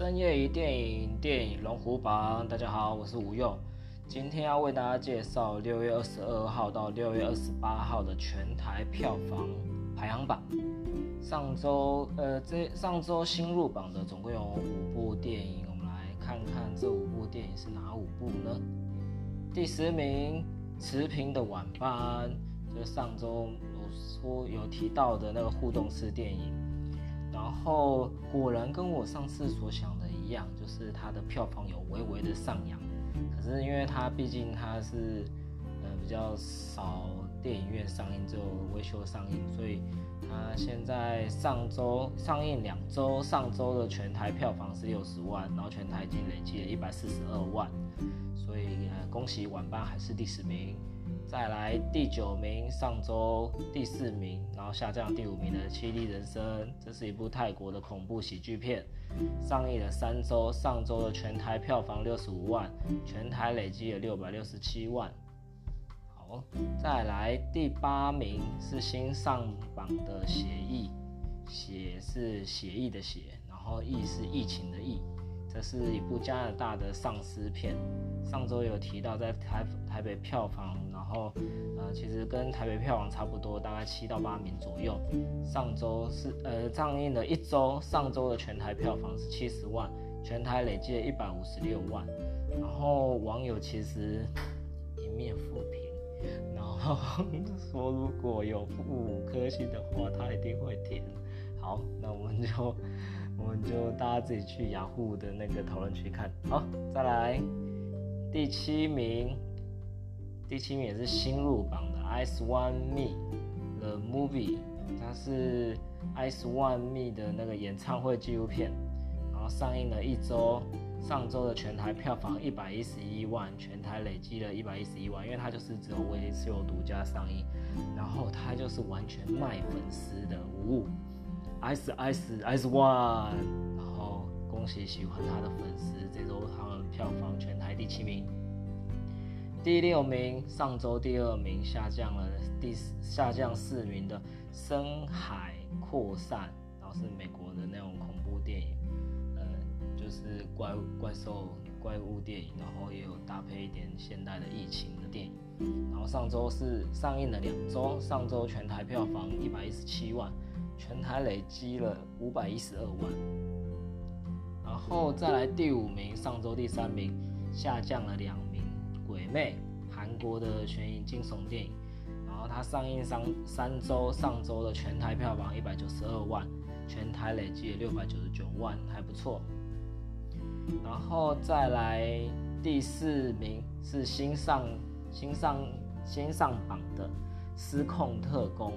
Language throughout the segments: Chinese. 深夜一电影龙虎榜，大家好，我是吴佑，今天要为大家介绍6月22号到6月28号的全台票房排行榜。上周新入榜的总共有5部电影，我们来看看这5部电影是哪5部呢？第10名持平的晚班，就是上周我有提到的那个互动式电影，然后果然跟我上次所想的一样，就是它的票房有微微的上扬，可是因为它毕竟它是比较少电影院上映，只有微秀上映，所以它现在上周上映2周，上周的全台票房是60万，然后全台已经累积了142万，所以恭喜晚班还是第10名。再来第9名，上周第4名，然后下降第5名的《凄厉人生》，这是一部泰国的恐怖喜剧片，上映了3周，上周的全台票房65万，全台累积了667万。好，再来第8名是新上榜的《血疫》，血是血疫的血，然后疫是疫情的疫，这是一部加拿大的丧尸片。上周有提到在台北票房，然后其实跟台北票房差不多，大概7到8名左右。上周是上映了1周，上周的全台票房是70万，全台累计了156万。然后网友其实一面负评，然后说如果有负5颗星的话，他一定会填。好，那我们就大家自己去雅虎的那个讨论区看。好，再来。第七名也是新入榜的 EYES ON ME the Movie， 它是 EYES ON ME 的那个演唱会纪录片，然后上映了1周，上周的全台票房111万，全台累积了111万，因为它就是只有微秀独家上映，然后它就是完全卖粉丝的无误 EYES ON，恭喜喜欢他的粉丝，这周他们票房全台第7名。第6名，上周第2名，下降4名的《深海扩散》，然后是美国的那种恐怖电影，就是怪物电影，然后也有搭配一点现代的疫情的电影。然后上周是上映了2周，上周全台票房117万，全台累积了512万。然后再来第5名，上周第3名，下降了2名，鬼魅，韩国的悬疑惊悚电影，然后它上映3周，上周的全台票房192万，全台累计了699万，还不错。然后再来第4名是新上榜的《失控特工》，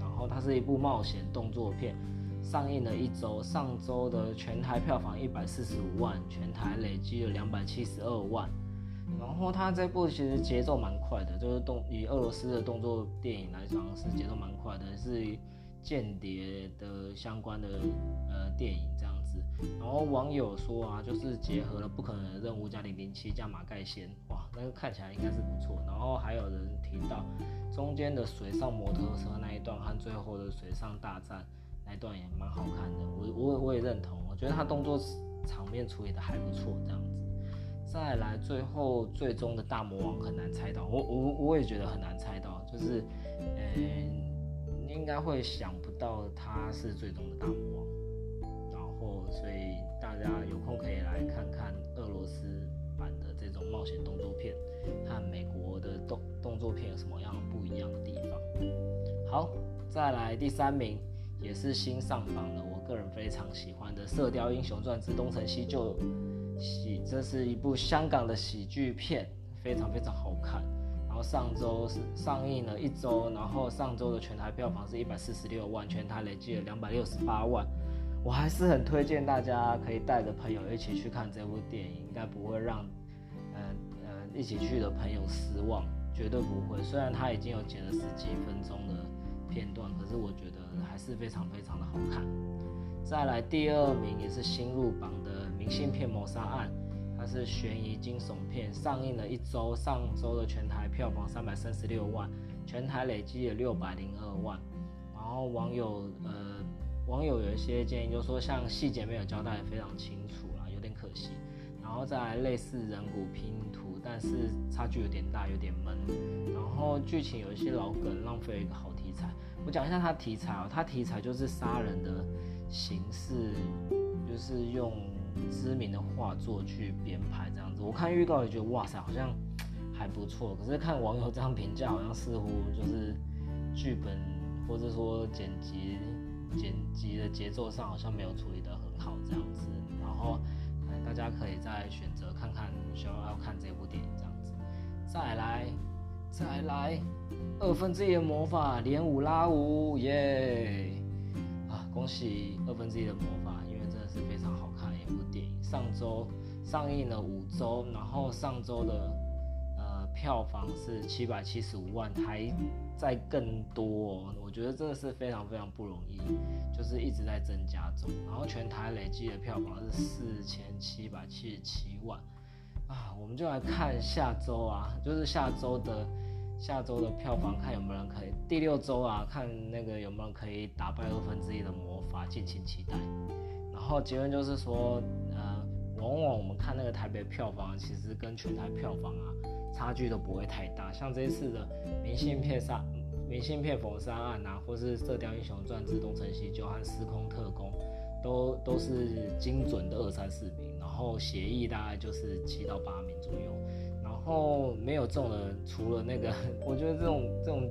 然后它是一部冒险动作片。上映了1周，上周的全台票房145万，全台累积了272万。然后它这部其实节奏蛮快的，就是以俄罗斯的动作电影来讲是节奏蛮快的，是间谍的相关的电影这样子。然后网友说就是结合了不可能的任务加007加马盖先，哇，那个看起来应该是不错。然后还有人提到中间的水上摩托车那一段和最后的水上大战。那段也蛮好看的，我也认同，我觉得他动作场面处理的还不错，这样子。再来最终的大魔王很难猜到，我也觉得很难猜到，就是应该会想不到他是最终的大魔王。然后所以大家有空可以来看看俄罗斯版的这种冒险动作片和美国的动作片有什么样不一样的地方。好，再来第3名。也是新上榜的，我个人非常喜欢的《射雕英雄传之东成西就》，这是一部香港的喜剧片，非常非常好看。然后上周上映了1周，然后上周的全台票房是146万，全台累计了268万。我还是很推荐大家可以带着朋友一起去看这部电影，应该不会让一起去的朋友失望，绝对不会。虽然它已经有剪了10几分钟的片段，可是我觉得还是非常非常的好看。再来第2名也是新入榜的明信片谋杀案，它是悬疑惊悚片，上映了1周，上周的全台票房336万，全台累积了602万。然后网友网友有一些建议，就是说像细节没有交代得非常清楚啦，有点可惜。然后再来类似人骨拼图，但是差距有点大，有点闷。然后剧情有一些老梗，浪费一个好题材。我讲一下它题材哦，它题材就是杀人的形式，就是用知名的画作去编排这样子。我看预告也觉得哇塞，好像还不错。可是看网友这样评价，好像似乎就是剧本或者说剪辑的节奏上好像没有处理得很好这样子。然后大家可以再选择看看需要看这部电影这样子。再来，1/2的魔法5+5，耶！啊，恭喜1/2的魔法，因为真的是非常好看的一部电影。上周上映了5周，然后上周的票房是775万，还在更多哦。我觉得真的是非常非常不容易，就是一直在增加中。然后全台累计的票房是4777万啊。我们就来看下周啊，就是下周的票房，看有没有人可以第6周啊，看那个有没有人可以打败1/2的魔法，敬请期待。然后结论就是说，往往我们看那个台北票房，其实跟全台票房啊差距都不会太大，像这一次的明信片缝杀案啊，或是《射雕英雄传之东成西就》和《失控特工》都是精准的2、3、4名，然后协议大概就是7到8名左右，然后没有中的除了那个，我觉得这种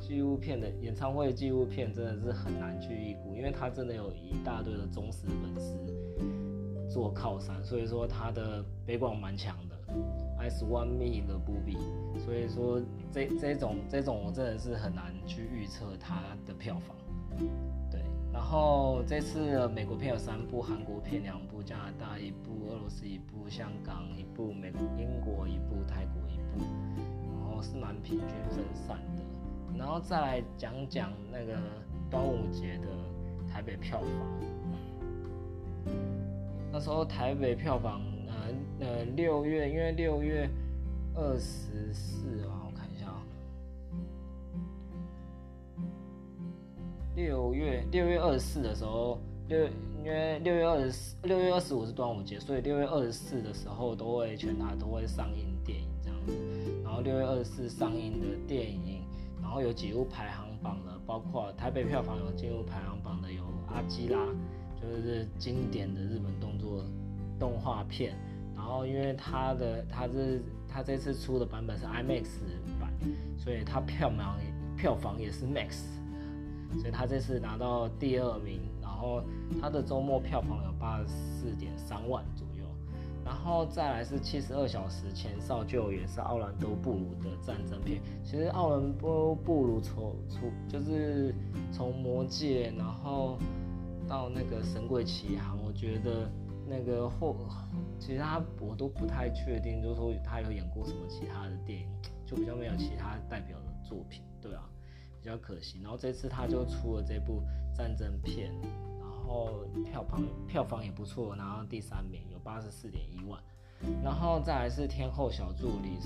纪录片的演唱会纪录片真的是很难去预估，因为它真的有一大堆的忠实粉丝做靠山，所以说它的背光蛮强的。EYES ON ME THE MOVIE， 所以说这种我真的是很难去预测它的票房。对，然后这次的美国片有3部，韩国片2部，加拿大1部，俄罗斯1部，香港1部，英国1部，泰国1部，然后是蛮平均分散的。然后再来讲讲那个端午节的台北票房。那时候台北票房6月，因为6月24啊，我看一下啊，6月24的时候，因为6月25是端午节，所以6月24的时候都会全台都会上映电影这样子。然后6月24上映的电影，然后有几部排行榜的，包括台北票房有进入排行榜的有《阿基拉》，就是经典的日本动画片，然后因为它这次出的版本是 IMAX 版，所以它票房也是 MAX， 所以它这次拿到第2名，然后它的周末票房有84.3万左右。然后再来是72小时前哨救援，是奥兰多布鲁的战争片。其实奥兰多布鲁就是从魔戒，然后到那个神鬼奇航，我觉得。那个其实我都不太确定，就是说他有演过什么其他的电影，就比较没有其他代表的作品，对啊，比较可惜。然后这次他就出了这部战争片，然后票房也不错，拿到第3名，有84.1万。然后再来是《天后小助理》，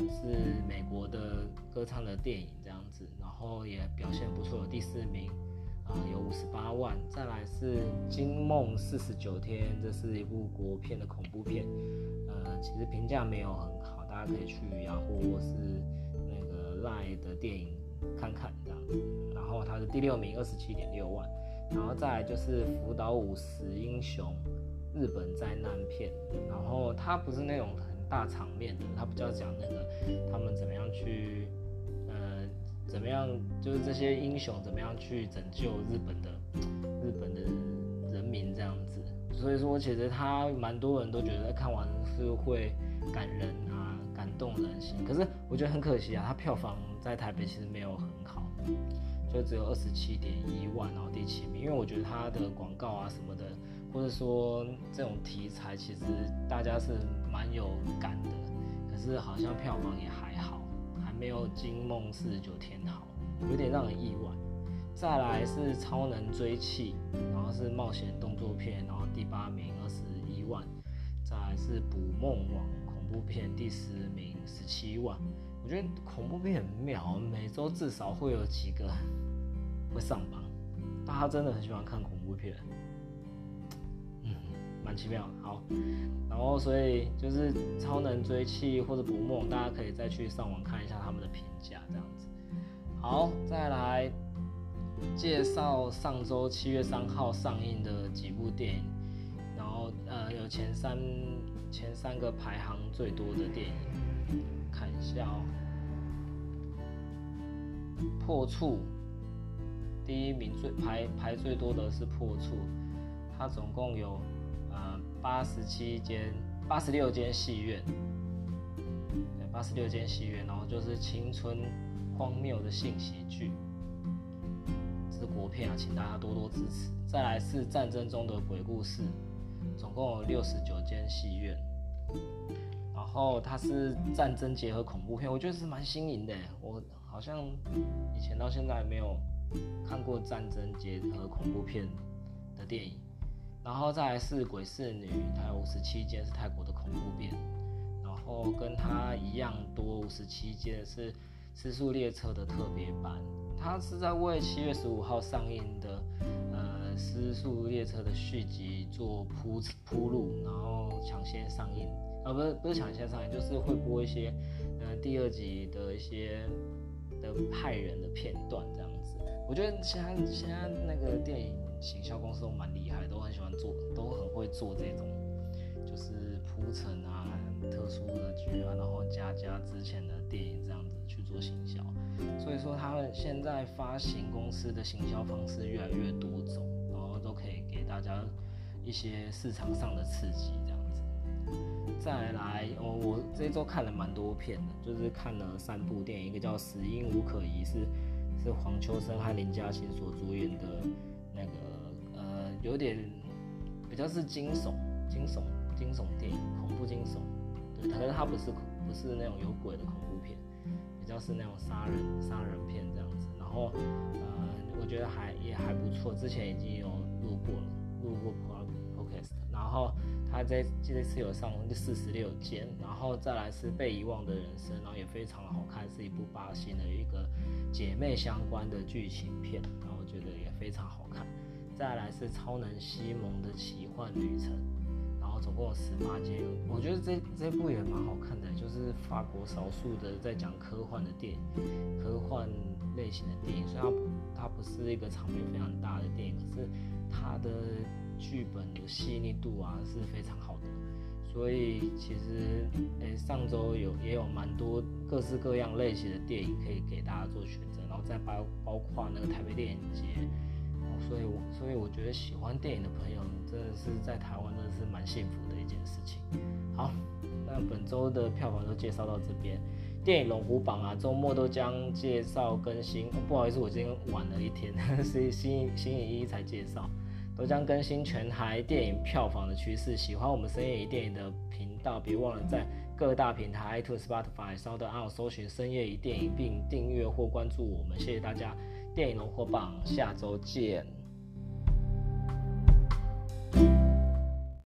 是美国的歌唱的电影这样子，然后也表现不错，有第4名。有58万。再来是《惊梦49天》，这是一部国片的恐怖片，其实评价没有很好，大家可以去雅虎或是那个 LINE 的电影看看这样子。然后它是第6名，27.6万。然后再来就是《福岛50英雄》，日本灾难片，然后它不是那种很大场面的，它比较讲那个他们怎么样去。怎么样？就是这些英雄怎么样去拯救日本的人民这样子。所以说，其实他蛮多人都觉得看完是会感人啊，感动人心。可是我觉得很可惜啊，他票房在台北其实没有很好，就只有27.1万，然后第7名。因为我觉得他的广告啊什么的，或者说这种题材，其实大家是蛮有感的，可是好像票房也还好。没有《惊梦49天》好，有点让人意外。再来是《超能追气》，然后是冒险动作片，然后第8名，21万。再来是《捕梦网》恐怖片，第10名，17万。我觉得恐怖片很妙，每周至少会有几个会上榜，但他真的很喜欢看恐怖片，蛮奇妙。好，然后所以就是超能追气或者捕梦，大家可以再去上网看一下他们的评价，这样子。好，再来介绍上周7月3号上映的几部电影，然后有前三个排行最多的电影，看一下哦。破处第一名排最多的是破处，它总共有86间戏院，对，86间戏院，然后就是青春荒谬的性喜剧，这是国片啊，请大家多多支持。再来是战争中的鬼故事，总共有69间戏院，然后它是战争结合恐怖片，我觉得是蛮新颖的，我好像以前到现在没有看过战争结合恐怖片的电影。然后再来是鬼侍女，它有57间是泰国的恐怖片，然后跟它一样多57间是失速列车的特别版，它是在为7月15号上映的失速列车的续集做铺路，然后抢先上映，不是抢先上映，就是会播一些第二集的一些的害人的片段这样子。我觉得现在那个电影行销公司都蛮厉害，都很喜欢做，都很会做这种就是铺陈啊、特殊的剧啊，然后加之前的电影这样子去做行销。所以说他们现在发行公司的行销方式越来越多种，然后都可以给大家一些市场上的刺激这样子。再来，我这周看了蛮多片的，就是看了3部电影，一个叫《死因无可疑》，是黄秋生和林嘉欣所主演的那个有点比较是惊悚电影，恐怖惊悚，对，可是它不是那种有鬼的恐怖片，比较是那种杀人片这样子。然后我觉得也还不错，之前已经有录过 podcast， 然后他这次有上46间，然后再来是被遗忘的人生，然后也非常的好看，是一部巴西的一个姐妹相关的剧情片，然后我觉得也非常好看。再来是超能西蒙的奇幻旅程，然后总共有18间，我觉得这部也蛮好看的，就是法国少数的在讲科幻的电影，科幻类型的电影，虽然它不是一个场面非常大的电影，可是它的剧本的细腻度啊是非常好的。所以其实上周也有蛮多各式各样类型的电影可以给大家做选择，然后再包括那个台北电影节，所以我觉得喜欢电影的朋友真的是在台湾真的是蛮幸福的一件事情。好，那本周的票房就介绍到这边。电影龙虎榜啊，周末都将介绍更新，不好意思，我今天晚了一天，是星期一才介绍，都将更新全台电影票房的趋势。喜欢我们深夜一电影的频道，别忘了在各大平台 iTunes、Spotify、SoundOn 搜寻深夜一电影，并订阅或关注我们。谢谢大家。电影龙虎榜，下周见。